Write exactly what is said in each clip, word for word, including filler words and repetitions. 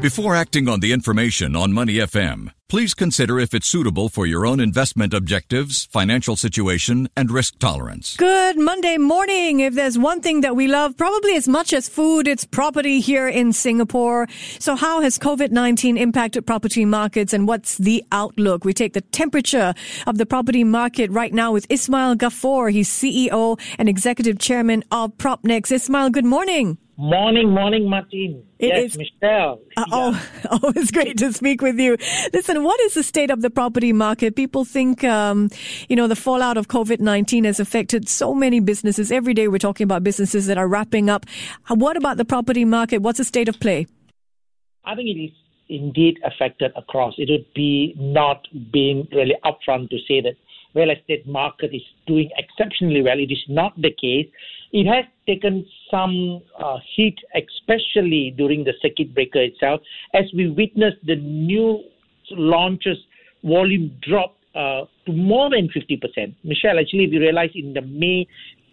Before acting on the information on Money F M, please consider if it's suitable for your own investment objectives, financial situation, and risk tolerance. Good Monday morning. If there's one thing that we love, probably as much as food, it's property here in Singapore. So how has COVID nineteen impacted property markets and what's the outlook? We take the temperature of the property market right now with Ismail Gafoor. He's C E O and Executive Chairman of PropNex. Ismail, good morning. Morning, morning, Martin. It yes, is. Michelle. Uh, oh, oh, it's great to speak with you. Listen, what is the state of the property market? People think, um, you know, the fallout of COVID nineteen has affected so many businesses. Every day we're talking about businesses that are wrapping up. What about the property market? What's the state of play? I think it is indeed affected across. It would be not being really upfront to say that real estate market is doing exceptionally well. It is not the case. It has taken some uh, heat, especially during the circuit breaker itself, as we witnessed the new launches volume drop uh, to more than fifty percent. Michelle, actually, we realized in the May,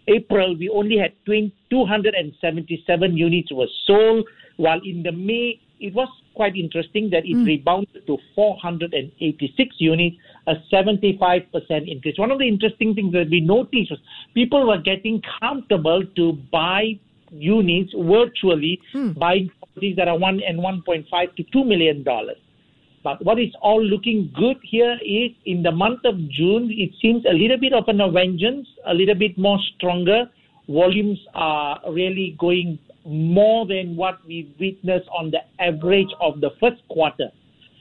April, we only had two hundred seventy-seven units were sold, while in the May, it was quite interesting that it mm. rebounded to four hundred eighty-six units, a seventy-five percent increase. One of the interesting things that we noticed was people were getting comfortable to buy units virtually, mm. buying properties that are one and one point five to two million dollars. But what is all looking good here is in the month of June, it seems a little bit of an vengeance, a little bit more stronger. Volumes are really going more than what we witnessed on the average of the first quarter.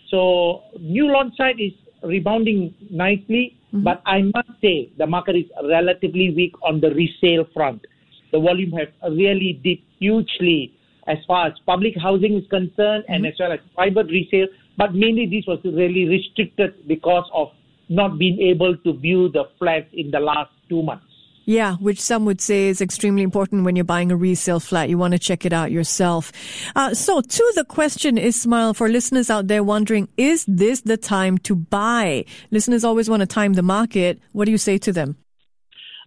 So new launch site is rebounding nicely, mm-hmm. but I must say the market is relatively weak on the resale front. The volume has really dipped hugely as far as public housing is concerned mm-hmm. and as well as private resale, but mainly this was really restricted because of not being able to view the flats in the last two months. Yeah, which some would say is extremely important when you're buying a resale flat. You want to check it out yourself. Uh, so to the question, Ismail, for listeners out there wondering, is this the time to buy? Listeners always want to time the market. What do you say to them?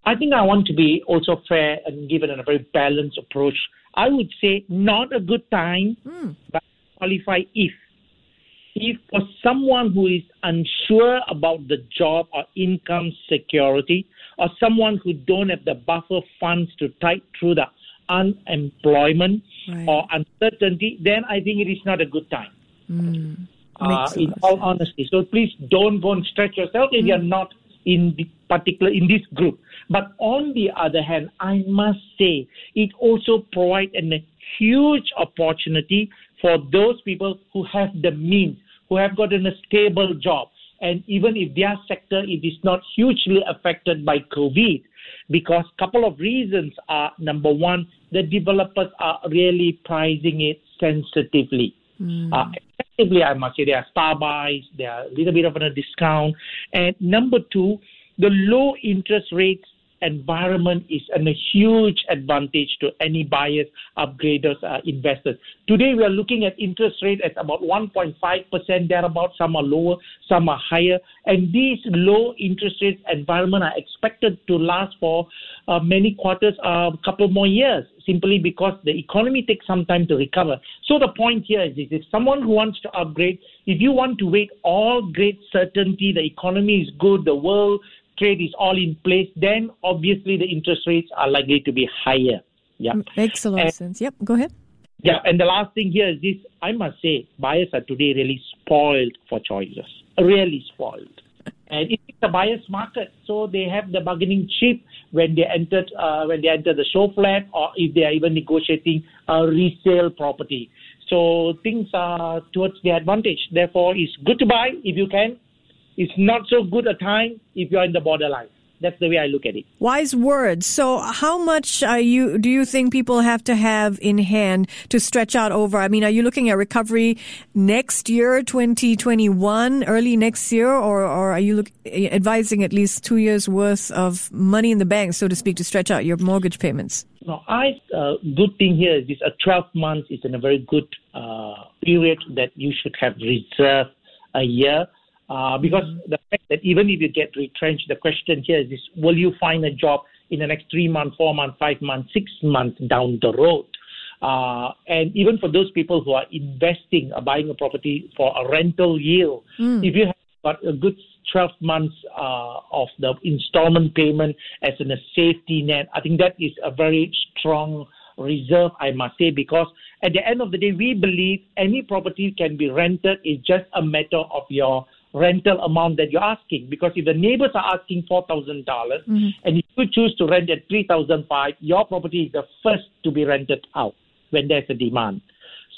I think I want to be also fair and give it a very balanced approach. I would say not a good time, mm. but qualify if. If for someone who is unsure about the job or income security, or someone who don't have the buffer funds to tide through the unemployment right. or uncertainty, then I think it is not a good time. Mm. Uh, in all honesty. So please don't go and stretch yourself if mm. you're not in the particular in this group. But on the other hand, I must say it also provides a huge opportunity for those people who have the means, who have gotten a stable job. And even if their sector, it is not hugely affected by COVID, because a couple of reasons are, number one, the developers are really pricing it sensitively. Mm. Uh, effectively, I must say, there are star buys, there are a little bit of a discount. And number two, the low interest rates environment is an, a huge advantage to any buyers, upgraders, uh, investors. Today, we are looking at interest rate at about one point five percent, thereabouts. Some are lower, some are higher. And these low interest rate environment are expected to last for uh, many quarters, a uh, couple more years, simply because the economy takes some time to recover. So the point here is this. If someone who wants to upgrade, if you want to wait all great certainty, the economy is good, the world trade is all in place, then obviously the interest rates are likely to be higher. Yeah, makes a lot and, of sense. Yep, go ahead. Yeah, and the last thing here is this. I must say, buyers are today really spoiled for choices, really spoiled. And it's a buyer's market, so they have the bargaining chip when they entered uh, when they enter the show flat, or if they are even negotiating a resale property. So things are towards their advantage. Therefore, it's good to buy if you can. It's not so good a time if you're in the borderline. That's the way I look at it. Wise words. So how much are you, do you think people have to have in hand to stretch out over? I mean, are you looking at recovery next year, twenty twenty-one, early next year? Or, or are you look, advising at least two years' worth of money in the bank, so to speak, to stretch out your mortgage payments? No, I uh, good thing here is this, uh, twelve months is in a very good uh, period that you should have reserved a year. Uh, because the fact that even if you get retrenched, the question here is, will you find a job in the next three months, four months, five months, six months down the road? Uh, and even for those people who are investing or buying a property for a rental yield, mm. if you have got a good twelve months uh, of the installment payment as in a safety net, I think that is a very strong reserve, I must say, because at the end of the day, we believe any property can be rented. It's just a matter of your rental amount that you're asking. Because if the neighbors are asking four thousand dollars mm-hmm. and if you choose to rent at three thousand five hundred dollars, your property is the first to be rented out when there's a demand.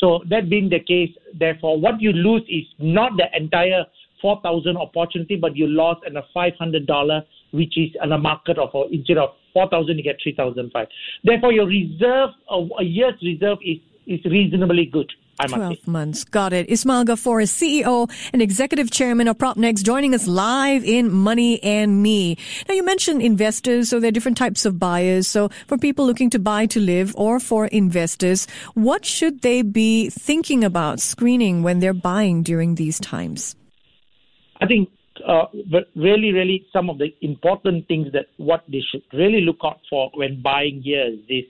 So that being the case, therefore, what you lose is not the entire four thousand dollars opportunity, but you lost a five hundred dollars, which is in a market of, instead of four thousand dollars, you get three thousand five hundred dollars. Therefore, your reserve, a year's reserve is, is reasonably good. twelve months. Got it. Ismail Gafoor is C E O and Executive Chairman of PropNex, joining us live in Money and Me. Now, you mentioned investors, so there are different types of buyers. So for people looking to buy to live or for investors, what should they be thinking about screening when they're buying during these times? I think uh, really, really some of the important things that what they should really look out for when buying here is this.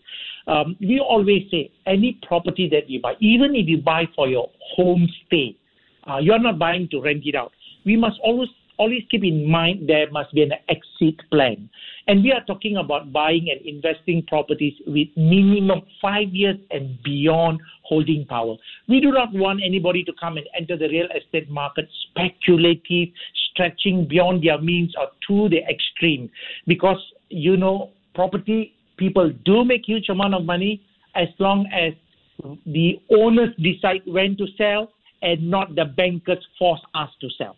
Um, we always say any property that you buy, even if you buy for your home stay, uh, you're not buying to rent it out. We must always always keep in mind there must be an exit plan. And we are talking about buying and investing properties with minimum five years and beyond holding power. We do not want anybody to come and enter the real estate market speculative, stretching beyond their means or to the extreme, because, you know, property people do make huge amount of money as long as the owners decide when to sell and not the bankers force us to sell.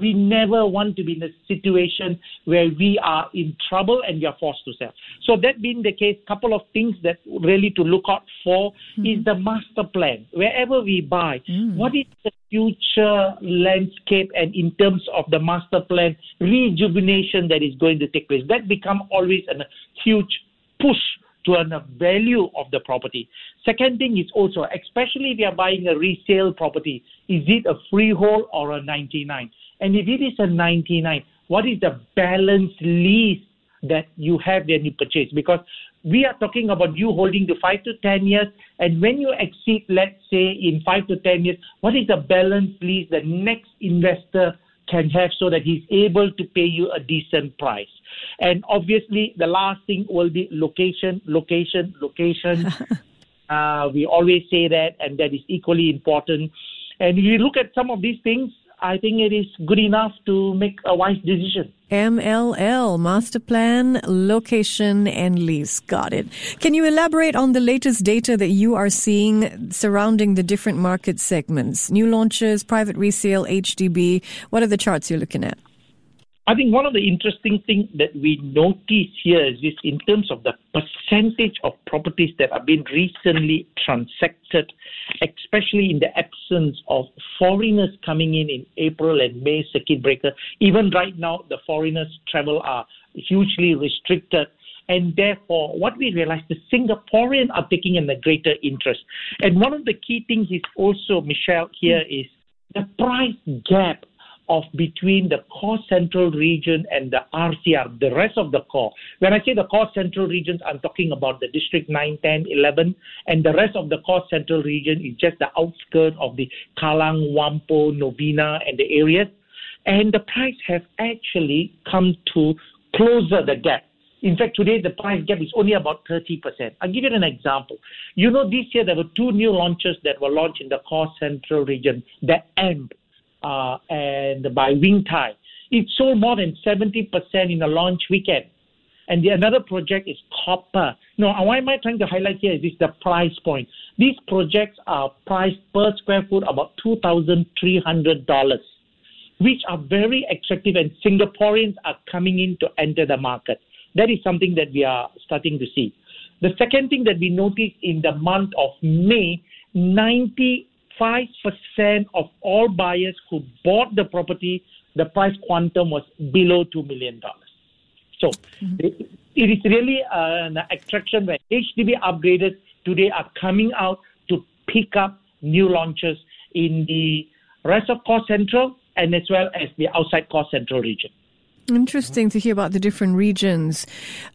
We never want to be in a situation where we are in trouble and we are forced to sell. So that being the case, couple of things that really to look out for mm-hmm. is the master plan. Wherever we buy, mm. what is the future landscape and in terms of the master plan rejuvenation that is going to take place? That become always a huge push to earn a value of the property. Second thing is also, especially if you are buying a resale property, is it a freehold or a ninety-nine? And if it is a ninety-nine, what is the balance lease that you have when you purchase? Because we are talking about you holding to five to ten years, and when you exceed, let's say, in five to ten years, what is the balance lease the next investor can have so that he's able to pay you a decent price? And obviously, the last thing will be location, location, location. uh, we always say that, and that is equally important. And if you look at some of these things, I think it is good enough to make a wise decision. M L L, master plan, location, and lease. Got it. Can you elaborate on the latest data that you are seeing surrounding the different market segments? New launches, private resale, H D B. What are the charts you're looking at? I think one of the interesting things that we notice here is this, in terms of the percentage of properties that have been recently transacted, especially in the absence of foreigners coming in in April and May, circuit breaker. Even right now, the foreigners' travel are hugely restricted. And therefore, what we realize, the Singaporeans are taking in a greater interest. And one of the key things is also, Michelle, here is the price gap of between the core central region and the R C R, the rest of the core. When I say the core central regions, I'm talking about the district nine, ten, eleven, and the rest of the core central region is just the outskirts of the Kallang, Whampoa, Novena, and the areas. And the price has actually come to closer the gap. In fact, today, the price gap is only about thirty percent. I'll give you an example. You know, this year, there were two new launches that were launched in the core central region, the A M P. Uh, and by Wing Tai. It sold more than seventy percent in the launch weekend. And the another project is Copper. Now, why am I trying to highlight here is this, the price point. These projects are priced per square foot about two thousand three hundred dollars. which are very attractive, and Singaporeans are coming in to enter the market. That is something that we are starting to see. The second thing that we noticed in the month of May, ninety-five percent of all buyers who bought the property, the price quantum was below two million dollars. So mm-hmm. it, it is really an attraction where H D B upgraders today are coming out to pick up new launches in the rest of Core Central and as well as the outside Core Central region. Interesting to hear about the different regions.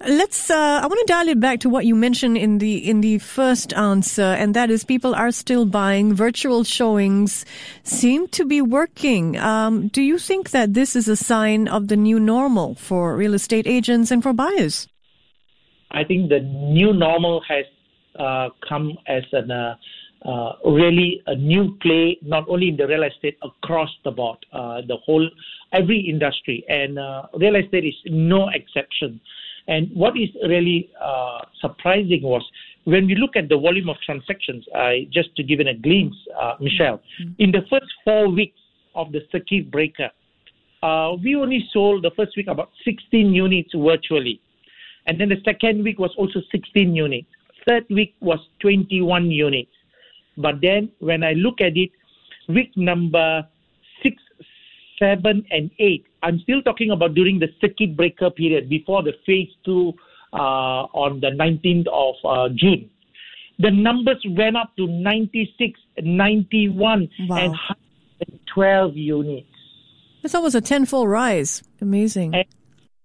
Let's. Uh, I want to dial it back to what you mentioned in the in the first answer, and that is people are still buying. Virtual showings seem to be working. Um, do you think that this is a sign of the new normal for real estate agents and for buyers? I think the new normal has uh, come as an uh, uh, really a new play, not only in the real estate, across the board, uh, the whole. Every industry, and uh, real estate is no exception. And what is really uh, surprising was when we look at the volume of transactions, I just to give it a glimpse, uh, Michelle, mm-hmm. in the first four weeks of the circuit breaker, uh, we only sold the first week about sixteen units virtually. And then the second week was also sixteen units. Third week was twenty-one units. But then when I look at it, week number six, seven and eight, I'm still talking about during the circuit breaker period before the phase two uh, on the nineteenth of uh, June. The numbers went up to ninety-six, ninety-one, wow. and one hundred twelve units. That's almost a tenfold rise. Amazing. And,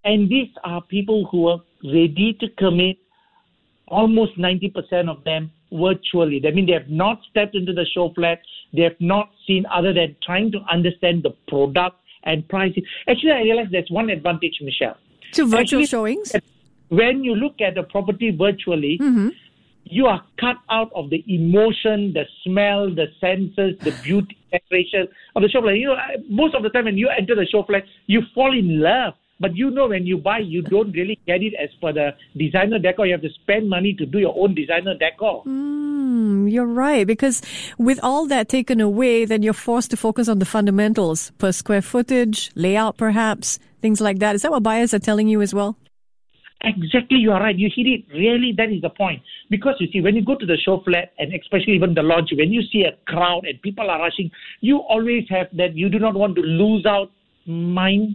and these are people who are ready to commit. Almost ninety percent of them virtually. That means they have not stepped into the show flat. They have not seen other than trying to understand the product and pricing. Actually, I realize there's one advantage, Michelle. To virtual Actually, showings? When you look at a property virtually, mm-hmm. you are cut out of the emotion, the smell, the senses, the beauty, decoration of the show flat. You know, most of the time when you enter the show flat, you fall in love. But you know, when you buy, you don't really get it as per the designer decor. You have to spend money to do your own designer decor. Mm, you're right, because with all that taken away, then you're forced to focus on the fundamentals per square footage, layout perhaps, things like that. Is that what buyers are telling you as well? Exactly, you are right. You hit it. Really, that is the point. Because you see, when you go to the show flat and especially even the lodge, when you see a crowd and people are rushing, you always have that you do not want to lose out mind.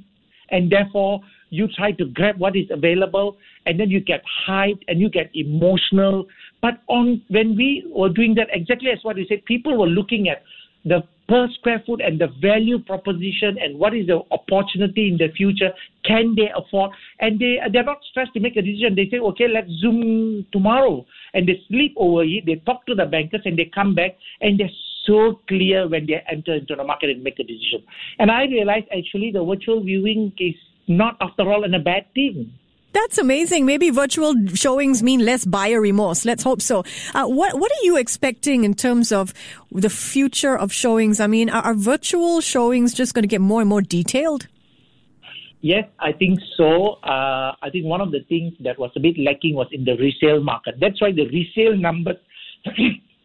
And therefore, you try to grab what is available, and then you get hyped and you get emotional. But on when we were doing that, exactly as what you said, people were looking at the per square foot and the value proposition and what is the opportunity in the future. Can they afford? And they, they're not stressed to make a decision. They say, okay, let's Zoom tomorrow. And they sleep over it. They talk to the bankers and they come back and they're so clear when they enter into the market and make a decision. And I realized actually the virtual viewing is not after all a bad thing. That's amazing. Maybe virtual showings mean less buyer remorse. Let's hope so. Uh, what what are you expecting in terms of the future of showings? I mean, are, are virtual showings just going to get more and more detailed? Yes, I think so. Uh, I think one of the things that was a bit lacking was in the resale market. That's why the resale numbers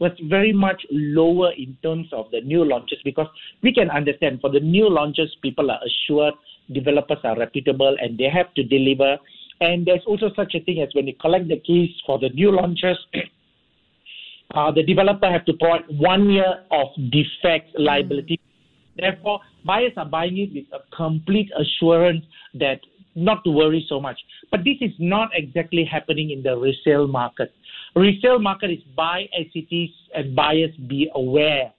was very much lower in terms of the new launches, because we can understand for the new launches, people are assured, developers are reputable, and they have to deliver. And there's also such a thing as when you collect the keys for the new launches, uh, the developer have to provide one year of defect liability. Mm. Therefore, buyers are buying it with a complete assurance that not to worry so much. But this is not exactly happening in the resale market. Resale market is buy as it is and buyers be aware,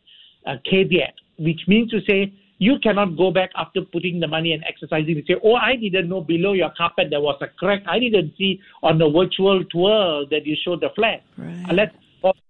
uh, caveat, which means to say you cannot go back after putting the money and exercising and say, oh, I didn't know below your carpet there was a crack. I didn't see on the virtual tour that you showed the flat. Right. Unless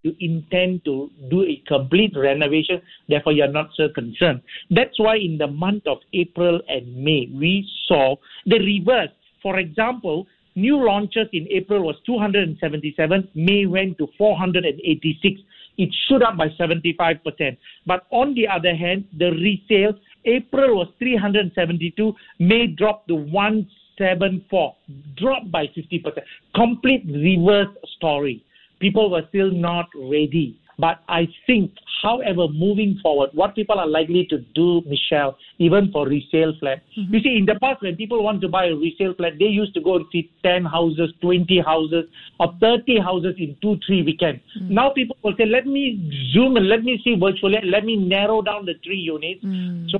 you intend to do a complete renovation, therefore you're not so concerned. That's why in the month of April and May, we saw the reverse. For example, new launches in April was two hundred seventy-seven, May went to four hundred eighty-six. It shot up by seventy-five percent. But on the other hand, the resale, April was three hundred seventy-two, May dropped to one seventy-four, dropped by fifty percent. Complete reverse story. People were still not ready. But I think, however, moving forward, what people are likely to do, Michelle, even for resale flat. Mm-hmm. You see, in the past, when people want to buy a resale flat, they used to go and see ten houses, twenty houses, or thirty houses in two, three weekends. Mm-hmm. Now people will say, let me zoom and let me see virtually, let me narrow down the three units. Mm-hmm. So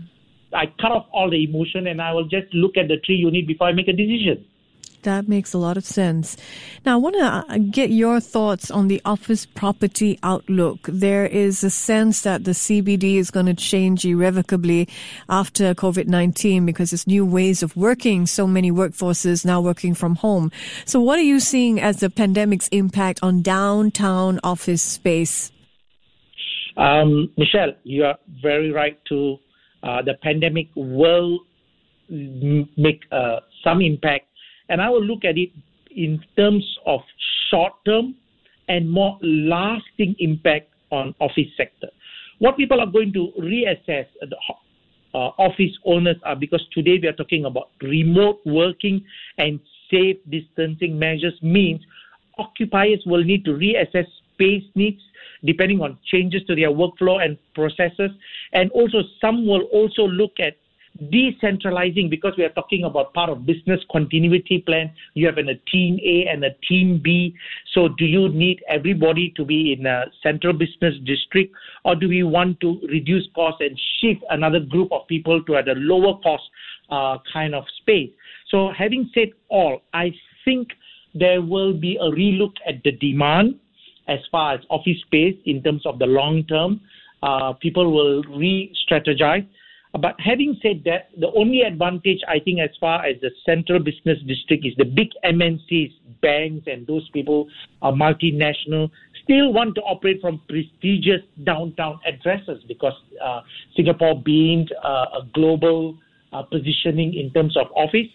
I cut off all the emotion and I will just look at the three units before I make a decision. That makes a lot of sense. Now, I want to get your thoughts on the office property outlook. There is a sense that the C B D is going to change irrevocably after COVID nineteen because there's new ways of working. So many workforces now working from home. So what are you seeing as the pandemic's impact on downtown office space? Um, Michelle, you are very right to uh, the pandemic will make uh, some impact. And I will look at it in terms of short-term and more lasting impact on office sector. What people are going to reassess the uh, office owners are, because today we are talking about remote working and safe distancing measures, means occupiers will need to reassess space needs depending on changes to their workflow and processes. And also some will also look at decentralizing, because we are talking about part of business continuity plan. You have an, a team A and a team B. So do you need everybody to be in a central business district, or do we want to reduce costs and shift another group of people to at a lower cost uh, kind of space? So having said all, I think there will be a relook at the demand as far as office space in terms of the long term. Uh, people will re-strategize. But having said that, the only advantage, I think, as far as the central business district is the big M N Cs, banks, and those people are multinational, still want to operate from prestigious downtown addresses, because uh, Singapore being uh, a global uh, positioning in terms of office.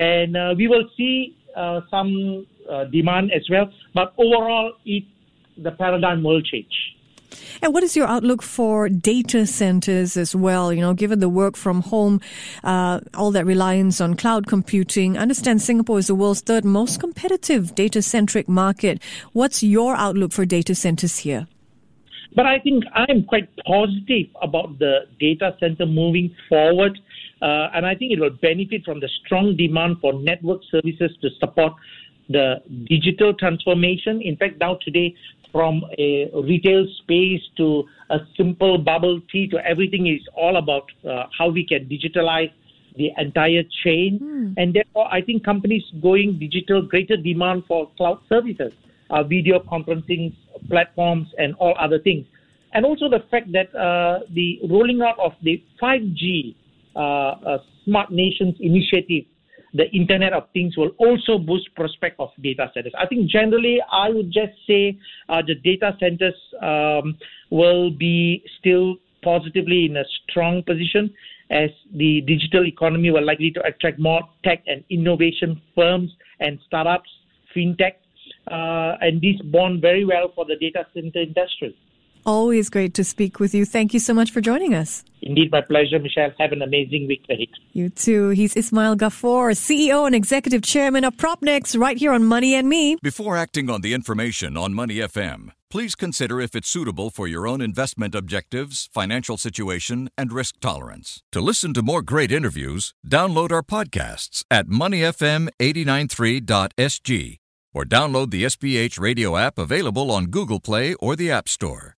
And uh, we will see uh, some uh, demand as well. But overall, it, the paradigm will change. And what is your outlook for data centers as well? You know, given the work from home, uh, all that reliance on cloud computing, I understand Singapore is the world's third most competitive data-centric market. What's your outlook for data centers here? But I think I'm quite positive about the data center moving forward. Uh, and I think it will benefit from the strong demand for network services to support the digital transformation. In fact, now today, from a retail space to a simple bubble tea to everything is all about uh, how we can digitalize the entire chain. Mm. And therefore, I think companies going digital, greater demand for cloud services, uh, video conferencing platforms and all other things. And also the fact that uh, the rolling out of the five G uh, uh, Smart Nations initiative, the Internet of Things, will also boost prospect of data centers. I think generally I would just say uh, the data centers um, will be still positively in a strong position, as the digital economy will likely to attract more tech and innovation firms and startups, fintech, uh, and these bond very well for the data center industry. Always great to speak with you. Thank you so much for joining us. Indeed, my pleasure, Michelle. Have an amazing week ahead. You too. He's Ismail Gafoor, C E O and Executive Chairman of PropNex, right here on Money and Me. Before acting on the information on Money F M, please consider if it's suitable for your own investment objectives, financial situation, and risk tolerance. To listen to more great interviews, download our podcasts at money f m eight nine three dot s g or download the S P H Radio app available on Google Play or the App Store.